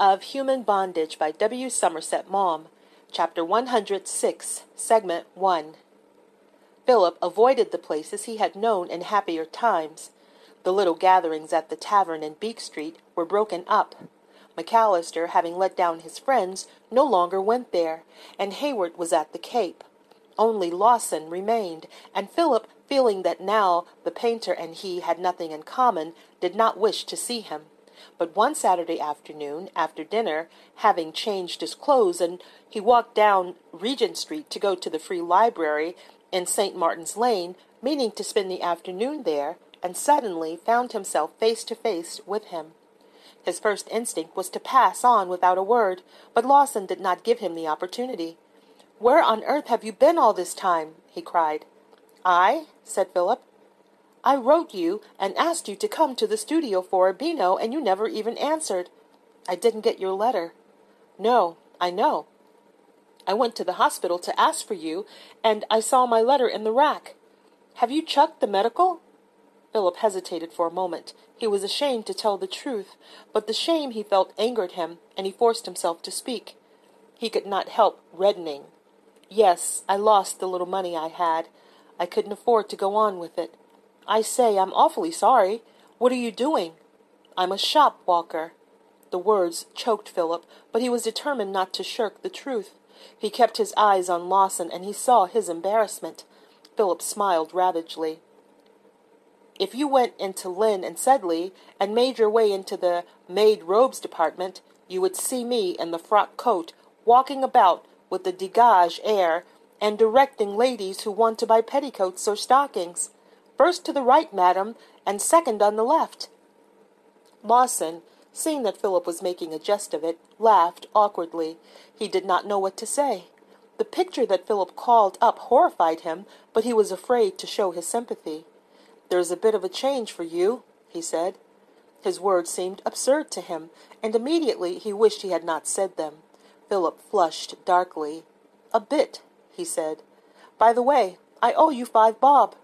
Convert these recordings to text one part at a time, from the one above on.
of Human Bondage by W. Somerset Maugham, Chapter 106, Segment 1. Philip avoided the places he had known in happier times. The little gatherings at the tavern in Beak Street were broken up. McAllister, having let down his friends, no longer went there, and Hayward was at the Cape. Only Lawson remained, and Philip, feeling that now the painter and he had nothing in common, did not wish to see him. But one Saturday afternoon, after dinner, having changed his clothes, and he walked down Regent Street to go to the Free Library in St. Martin's Lane, meaning to spend the afternoon there, and suddenly found himself face to face with him. His first instinct was to pass on without a word, but Lawson did not give him the opportunity. "Where on earth have you been all this time?" he cried. "I?" said Philip. "I wrote you and asked you to come to the studio for Urbino, and you never even answered." "I didn't get your letter." "No, I know. I went to the hospital to ask for you, and I saw my letter in the rack." "Have you chucked the medical?" Philip hesitated for a moment. He was ashamed to tell the truth, but the shame he felt angered him, and he forced himself to speak. He could not help reddening. "Yes, I lost the little money I had. I couldn't afford to go on with it. I say, I'm awfully sorry. What are you doing?" "I'm a shop walker." The words choked Philip, but he was determined not to shirk the truth. He kept his eyes on Lawson, and he saw his embarrassment. Philip smiled ravagely. "If you went into Lynn and Sedley and made your way into the maid robes department, you would see me in the frock coat, walking about with a degage air and directing ladies who want to buy petticoats or stockings. 'First to the right, madam, and second on the left.'" Lawson, seeing that Philip was making a jest of it, laughed awkwardly. He did not know what to say. The picture that Philip called up horrified him, but he was afraid to show his sympathy. "There's a bit of a change for you," he said. His words seemed absurd to him, and immediately he wished he had not said them. Philip flushed darkly. "A bit," he said. "By the way, I owe you 5 bob.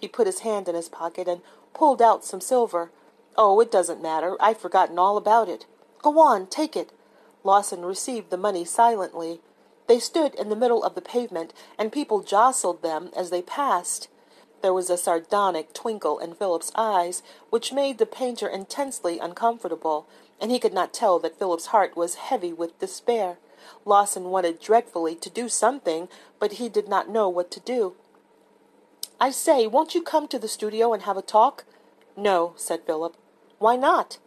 He put his hand in his pocket and pulled out some silver. "Oh, it doesn't matter. I've forgotten all about it." "Go on, take it." Lawson received the money silently. They stood in the middle of the pavement, and people jostled them as they passed. There was a sardonic twinkle in Philip's eyes, which made the painter intensely uncomfortable, and he could not tell that Philip's heart was heavy with despair. Lawson wanted dreadfully to do something, but he did not know what to do. "I say, won't you come to the studio and have a talk?" "No," said Philip. "Why not?"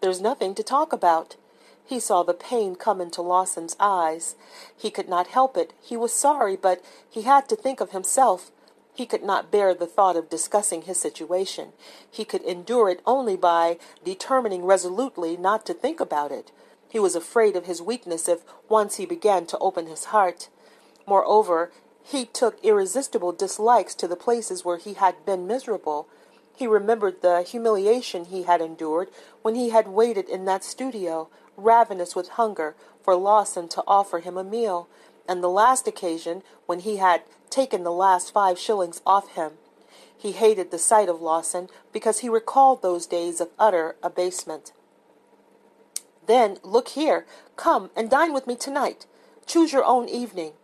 "There's nothing to talk about." He saw the pain come into Lawson's eyes. He could not help it. He was sorry, but he had to think of himself. He could not bear the thought of discussing his situation. He could endure it only by determining resolutely not to think about it. He was afraid of his weakness if once he began to open his heart. Moreover, he took irresistible dislikes to the places where he had been miserable. He remembered the humiliation he had endured when he had waited in that studio, ravenous with hunger, for Lawson to offer him a meal, and the last occasion when he had taken the last 5 shillings off him. He hated the sight of Lawson because he recalled those days of utter abasement. "Then, look here, come and dine with me tonight. Choose your own evening."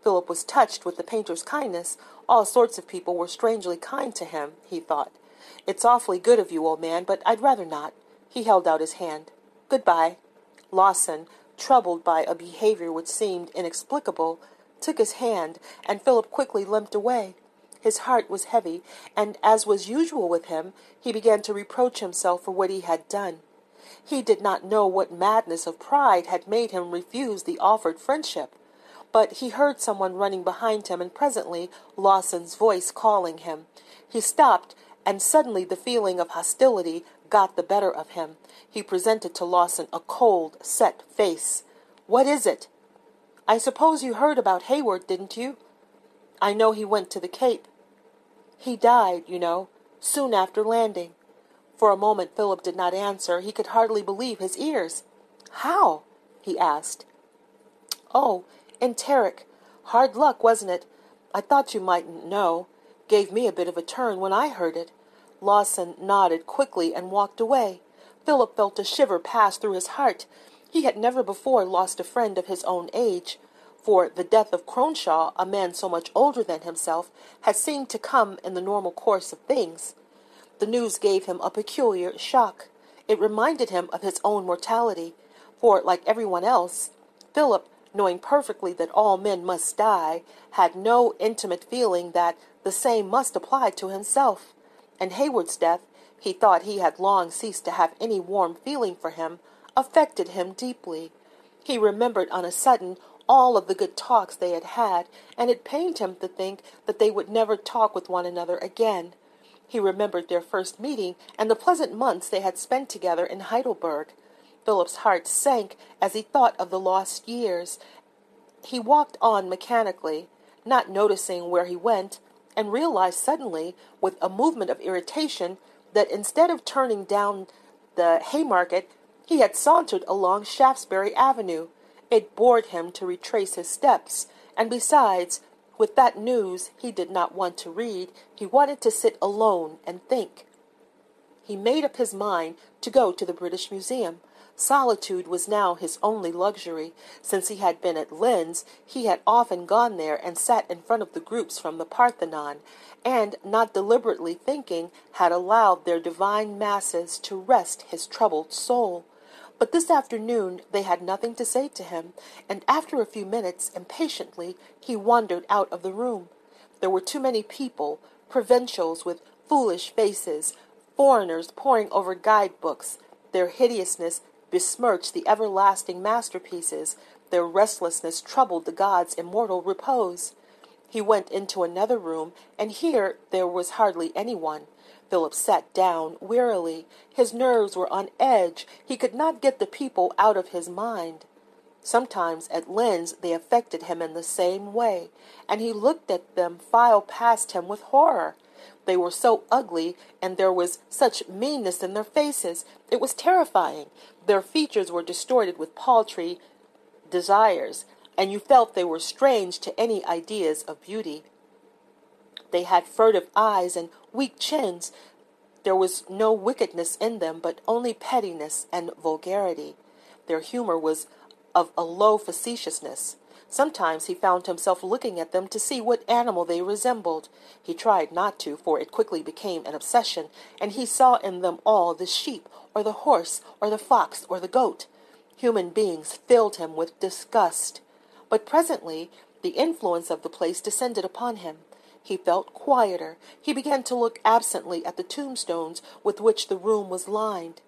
Philip was touched with the painter's kindness. All sorts of people were strangely kind to him, he thought. "It's awfully good of you, old man, but I'd rather not." He held out his hand. "Goodbye." Lawson, troubled by a behavior which seemed inexplicable, took his hand, and Philip quickly limped away. His heart was heavy, and, as was usual with him, he began to reproach himself for what he had done. He did not know what madness of pride had made him refuse the offered friendship, but he heard someone running behind him, and presently Lawson's voice calling him. He stopped, and suddenly the feeling of hostility got the better of him. He presented to Lawson a cold, set face. "What is it?" "I suppose you heard about Hayward, didn't you?" "I know he went to the Cape." "He died, you know, soon after landing." For a moment Philip did not answer. He could hardly believe his ears. "How?" he asked. "Oh, enteric. Hard luck, wasn't it? I thought you mightn't know. Gave me a bit of a turn when I heard it." Lawson nodded quickly and walked away. Philip felt a shiver pass through his heart. He had never before lost a friend of his own age, for the death of Cronshaw, a man so much older than himself, had seemed to come in the normal course of things. The news gave him a peculiar shock. It reminded him of his own mortality, for, like everyone else, Philip, knowing perfectly that all men must die, had no intimate feeling that the same must apply to himself. And Hayward's death, he thought he had long ceased to have any warm feeling for him, affected him deeply. He remembered on a sudden all of the good talks they had had, and it pained him to think that they would never talk with one another again. He remembered their first meeting and the pleasant months they had spent together in Heidelberg. Philip's heart sank as he thought of the lost years. He walked on mechanically, not noticing where he went, and realized suddenly, with a movement of irritation, that instead of turning down the Haymarket, he had sauntered along Shaftesbury Avenue. It bored him to retrace his steps, and besides, with that news he did not want to read, he wanted to sit alone and think. He made up his mind to go to the British Museum. Solitude was now his only luxury. Since he had been at Linz, he had often gone there and sat in front of the groups from the Parthenon, and, not deliberately thinking, had allowed their divine masses to rest his troubled soul. But this afternoon they had nothing to say to him, and after a few minutes, impatiently, he wandered out of the room. There were too many people, provincials with foolish faces, foreigners poring over guidebooks. Their hideousness besmirched the everlasting masterpieces. Their restlessness troubled the gods' immortal repose. He went into another room, and here there was hardly anyone. Philip sat down wearily. His nerves were on edge. He could not get the people out of his mind. Sometimes at Linz they affected him in the same way, and he looked at them file past him with horror. They were so ugly, and there was such meanness in their faces. It was terrifying. Their features were distorted with paltry desires, and you felt they were strange to any ideas of beauty. They had furtive eyes and weak chins. There was no wickedness in them, but only pettiness and vulgarity. Their humor was of a low facetiousness. Sometimes he found himself looking at them to see what animal they resembled. He tried not to, for it quickly became an obsession, and he saw in them all the sheep, or the horse, or the fox, or the goat. Human beings filled him with disgust. But presently the influence of the place descended upon him. He felt quieter. He began to look absently at the tombstones with which the room was lined.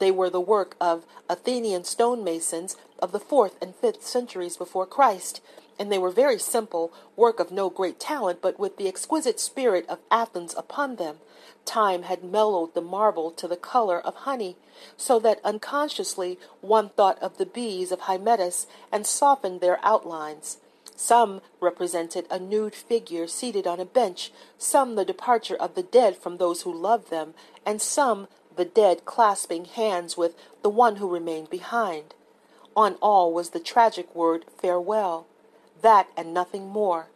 They were the work of Athenian stonemasons of the 4th and 5th centuries before Christ, and they were very simple, work of no great talent, but with the exquisite spirit of Athens upon them. Time had mellowed the marble to the color of honey, so that unconsciously one thought of the bees of Hymettus and softened their outlines. Some represented a nude figure seated on a bench, some the departure of the dead from those who loved them, and some the dead clasping hands with the one who remained behind. On all was the tragic word farewell, that and nothing more.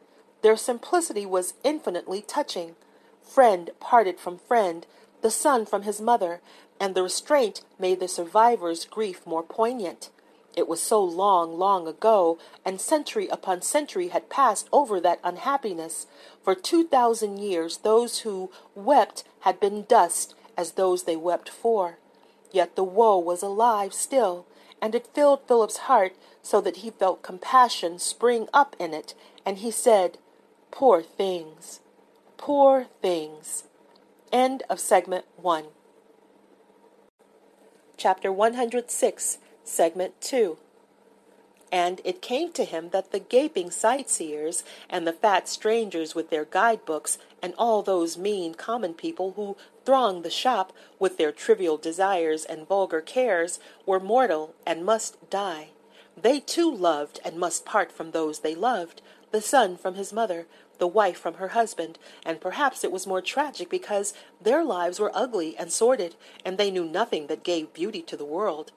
Their simplicity was infinitely touching. Friend parted from friend, the son from his mother, and the restraint made the survivor's grief more poignant. It was so long, long ago, and century upon century had passed over that unhappiness. For 2,000 years those who wept had been dust, as those they wept for. Yet the woe was alive still, and it filled Philip's heart so that he felt compassion spring up in it, and he said, "Poor things, poor things." End of segment 1. Chapter 106, segment 2. And it came to him that the gaping sightseers and the fat strangers with their guidebooks and all those mean common people who thronged the shop with their trivial desires and vulgar cares were mortal and must die. They too loved and must part from those they loved, the son from his mother, the wife from her husband, and perhaps it was more tragic because their lives were ugly and sordid, and they knew nothing that gave beauty to the world.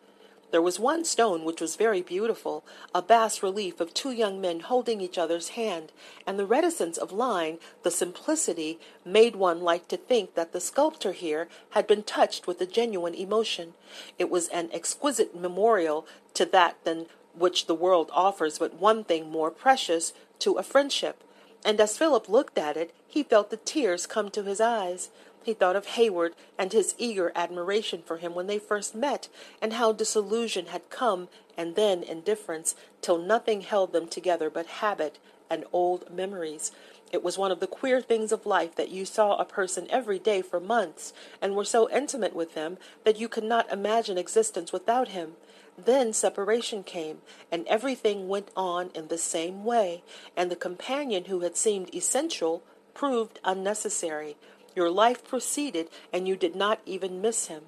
There was one stone which was very beautiful, a bas-relief of two young men holding each other's hand, and the reticence of line, the simplicity, made one like to think that the sculptor here had been touched with a genuine emotion. It was an exquisite memorial to that than which the world offers but one thing more precious, to a friendship, and as Philip looked at it, he felt the tears come to his eyes. He thought of Hayward and his eager admiration for him when they first met, and how disillusion had come, and then indifference, till nothing held them together but habit and old memories. It was one of the queer things of life that you saw a person every day for months, and were so intimate with him that you could not imagine existence without him. Then separation came, and everything went on in the same way, and the companion who had seemed essential proved unnecessary. Your life proceeded, and you did not even miss him.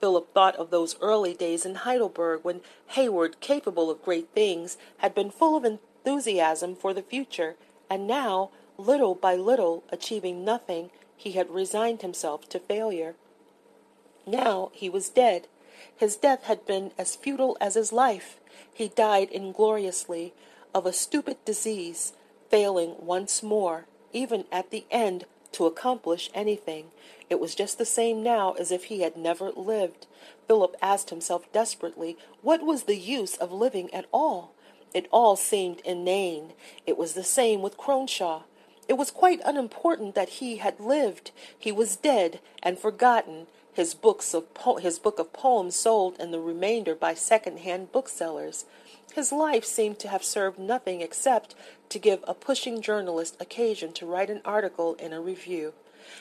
Philip thought of those early days in Heidelberg when Hayward, capable of great things, had been full of enthusiasm for the future, and now, little by little, achieving nothing, he had resigned himself to failure. Now he was dead. His death had been as futile as his life. He died ingloriously, of a stupid disease, failing once more, even at the end, to accomplish anything. It was just the same now as if he had never lived. Philip asked himself desperately, what was the use of living at all? It all seemed inane. It was the same with Cronshaw. It was quite unimportant that he had lived. He was dead and forgotten. His book of poems sold, and the remainder by second-hand booksellers. His life seemed to have served nothing except to give a pushing journalist occasion to write an article in a review.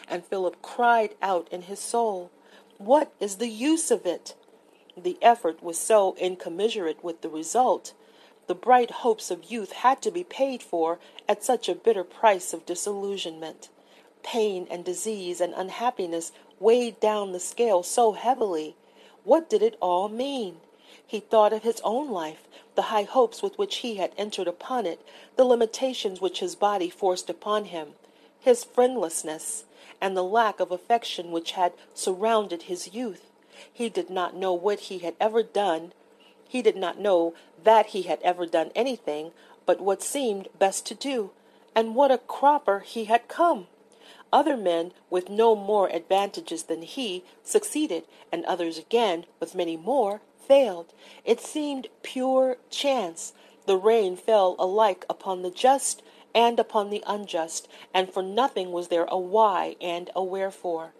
And Philip cried out in his soul, "What is the use of it?" The effort was so incommensurate with the result. The bright hopes of youth had to be paid for at such a bitter price of disillusionment. Pain and disease and unhappiness weighed down the scale so heavily. What did it all mean? He thought of his own life, the high hopes with which he had entered upon it, the limitations which his body forced upon him, his friendlessness, and the lack of affection which had surrounded his youth. He did not know what he had ever done. He did not know that he had ever done anything but what seemed best to do, and what a cropper he had come. Other men, with no more advantages than he, succeeded, and others again, with many more, failed. It seemed pure chance. The rain fell alike upon the just and upon the unjust, and for nothing was there a why and a wherefore.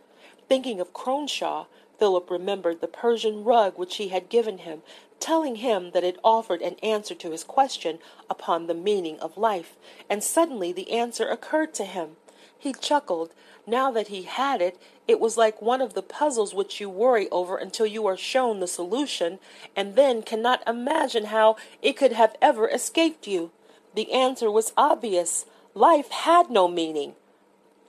Thinking of Cronshaw, Philip remembered the Persian rug which he had given him, telling him that it offered an answer to his question upon the meaning of life, and suddenly the answer occurred to him. He chuckled. Now that he had it, it was like one of the puzzles which you worry over until you are shown the solution, and then cannot imagine how it could have ever escaped you. The answer was obvious. Life had no meaning.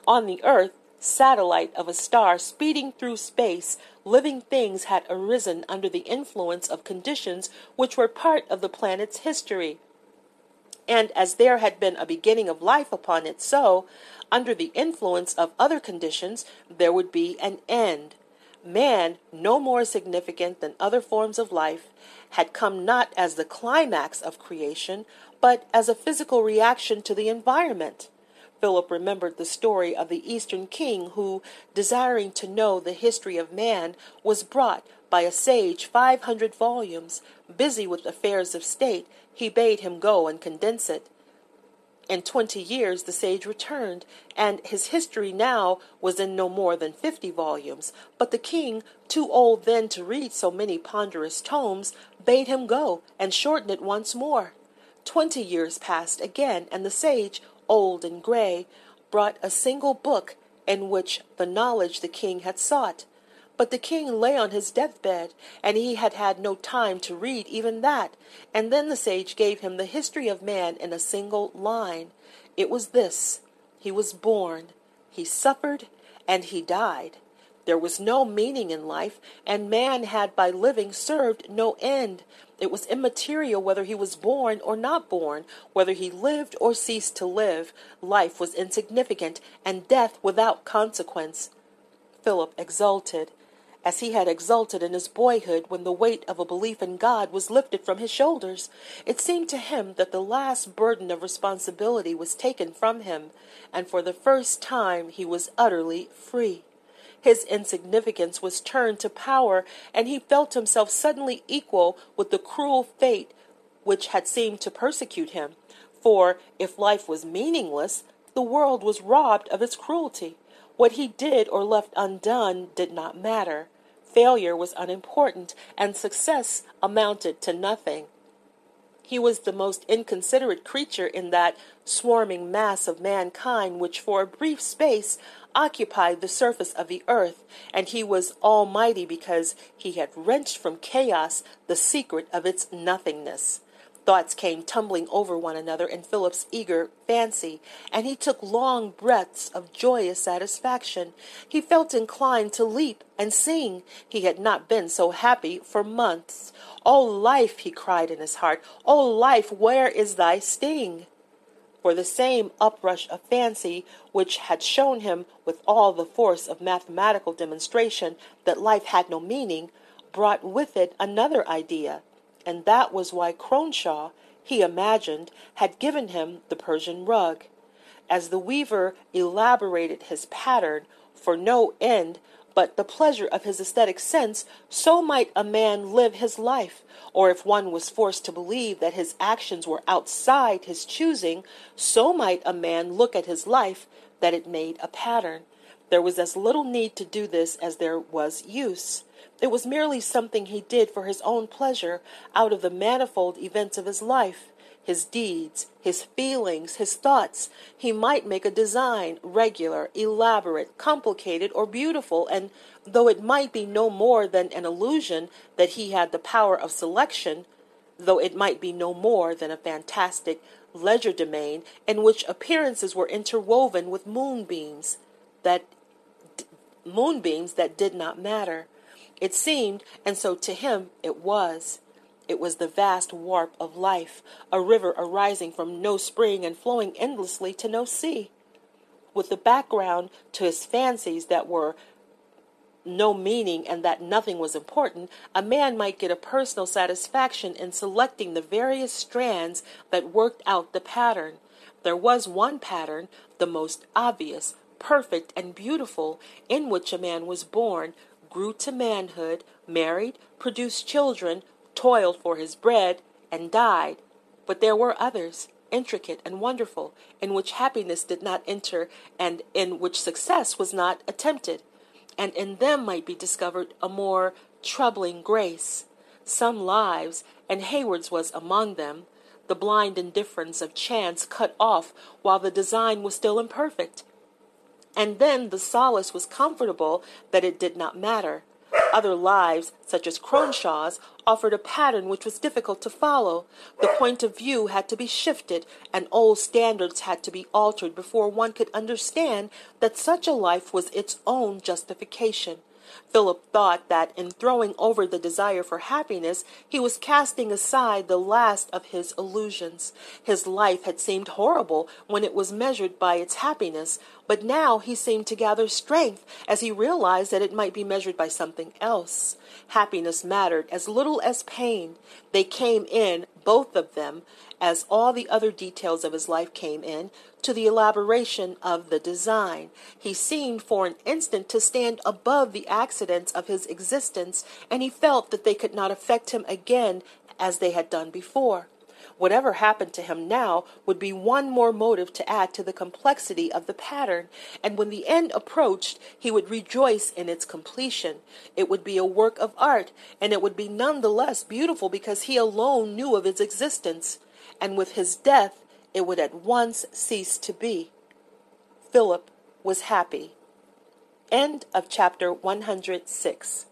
On the earth, satellite of a star speeding through space, living things had arisen under the influence of conditions which were part of the planet's history. And as there had been a beginning of life upon it, so, under the influence of other conditions, there would be an end. Man, no more significant than other forms of life, had come not as the climax of creation, but as a physical reaction to the environment. Philip remembered the story of the Eastern king who, desiring to know the history of man, was brought by a sage 500 volumes, busy with affairs of state. He bade him go and condense it. In 20 years the sage returned, and his history now was in no more than 50 volumes. But the king, too old then to read so many ponderous tomes, bade him go and shorten it once more. 20 years passed again, and the sage, old and grey, brought a single book in which the knowledge the king had sought. But the king lay on his deathbed, and he had had no time to read even that, and then the sage gave him the history of man in a single line. It was this: he was born, he suffered, and he died. There was no meaning in life, and man had by living served no end. It was immaterial whether he was born or not born, whether he lived or ceased to live. Life was insignificant, and death without consequence. Philip exulted. as he had exulted in his boyhood when the weight of a belief in God was lifted from his shoulders. It seemed to him that the last burden of responsibility was taken from him, and for the first time he was utterly free. His insignificance was turned to power, and he felt himself suddenly equal with the cruel fate which had seemed to persecute him. For, if life was meaningless, the world was robbed of its cruelty. What he did or left undone did not matter. Failure was unimportant, and success amounted to nothing. He was the most inconsiderate creature in that swarming mass of mankind which for a brief space occupied the surface of the earth, and he was almighty because he had wrenched from chaos the secret of its nothingness. Thoughts came tumbling over one another in Philip's eager fancy, and he took long breaths of joyous satisfaction. He felt inclined to leap and sing. He had not been so happy for months. "O life," he cried in his heart, "O life, where is thy sting?" For the same uprush of fancy which had shown him with all the force of mathematical demonstration that life had no meaning, brought with it another idea. And that was why Cronshaw, he imagined, had given him the Persian rug. As the weaver elaborated his pattern for no end but the pleasure of his aesthetic sense, so might a man live his life, or if one was forced to believe that his actions were outside his choosing, so might a man look at his life that it made a pattern. There was as little need to do this as there was use. It was merely something he did for his own pleasure out of the manifold events of his life, his deeds, his feelings, his thoughts. He might make a design, regular, elaborate, complicated, or beautiful, and though it might be no more than an illusion that he had the power of selection, though it might be no more than a fantastic legerdemain in which appearances were interwoven with moonbeams that did not matter. It seemed, and so to him it was. It was the vast warp of life, a river arising from no spring and flowing endlessly to no sea. With the background to his fancies that were no meaning and that nothing was important, a man might get a personal satisfaction in selecting the various strands that worked out the pattern. There was one pattern, the most obvious, perfect, and beautiful, in which a man was born, grew to manhood, married, produced children, toiled for his bread, and died. But there were others, intricate and wonderful, in which happiness did not enter and in which success was not attempted, and in them might be discovered a more troubling grace. Some lives, and Hayward's was among them, the blind indifference of chance cut off while the design was still imperfect. And then the solace was comfortable that it did not matter. Other lives, such as Cronshaw's, offered a pattern which was difficult to follow. The point of view had to be shifted, and old standards had to be altered before one could understand that such a life was its own justification. Philip thought that in throwing over the desire for happiness, he was casting aside the last of his illusions. His life had seemed horrible when it was measured by its happiness, but now he seemed to gather strength as he realized that it might be measured by something else. Happiness mattered as little as pain. They came in, both of them, as all the other details of his life came in, to the elaboration of the design. He seemed for an instant to stand above the accidents of his existence, and he felt that they could not affect him again as they had done before. Whatever happened to him now would be one more motive to add to the complexity of the pattern, and when the end approached, he would rejoice in its completion. It would be a work of art, and it would be none the less beautiful because he alone knew of its existence, and with his death, it would at once cease to be. Philip was happy. End of chapter 106.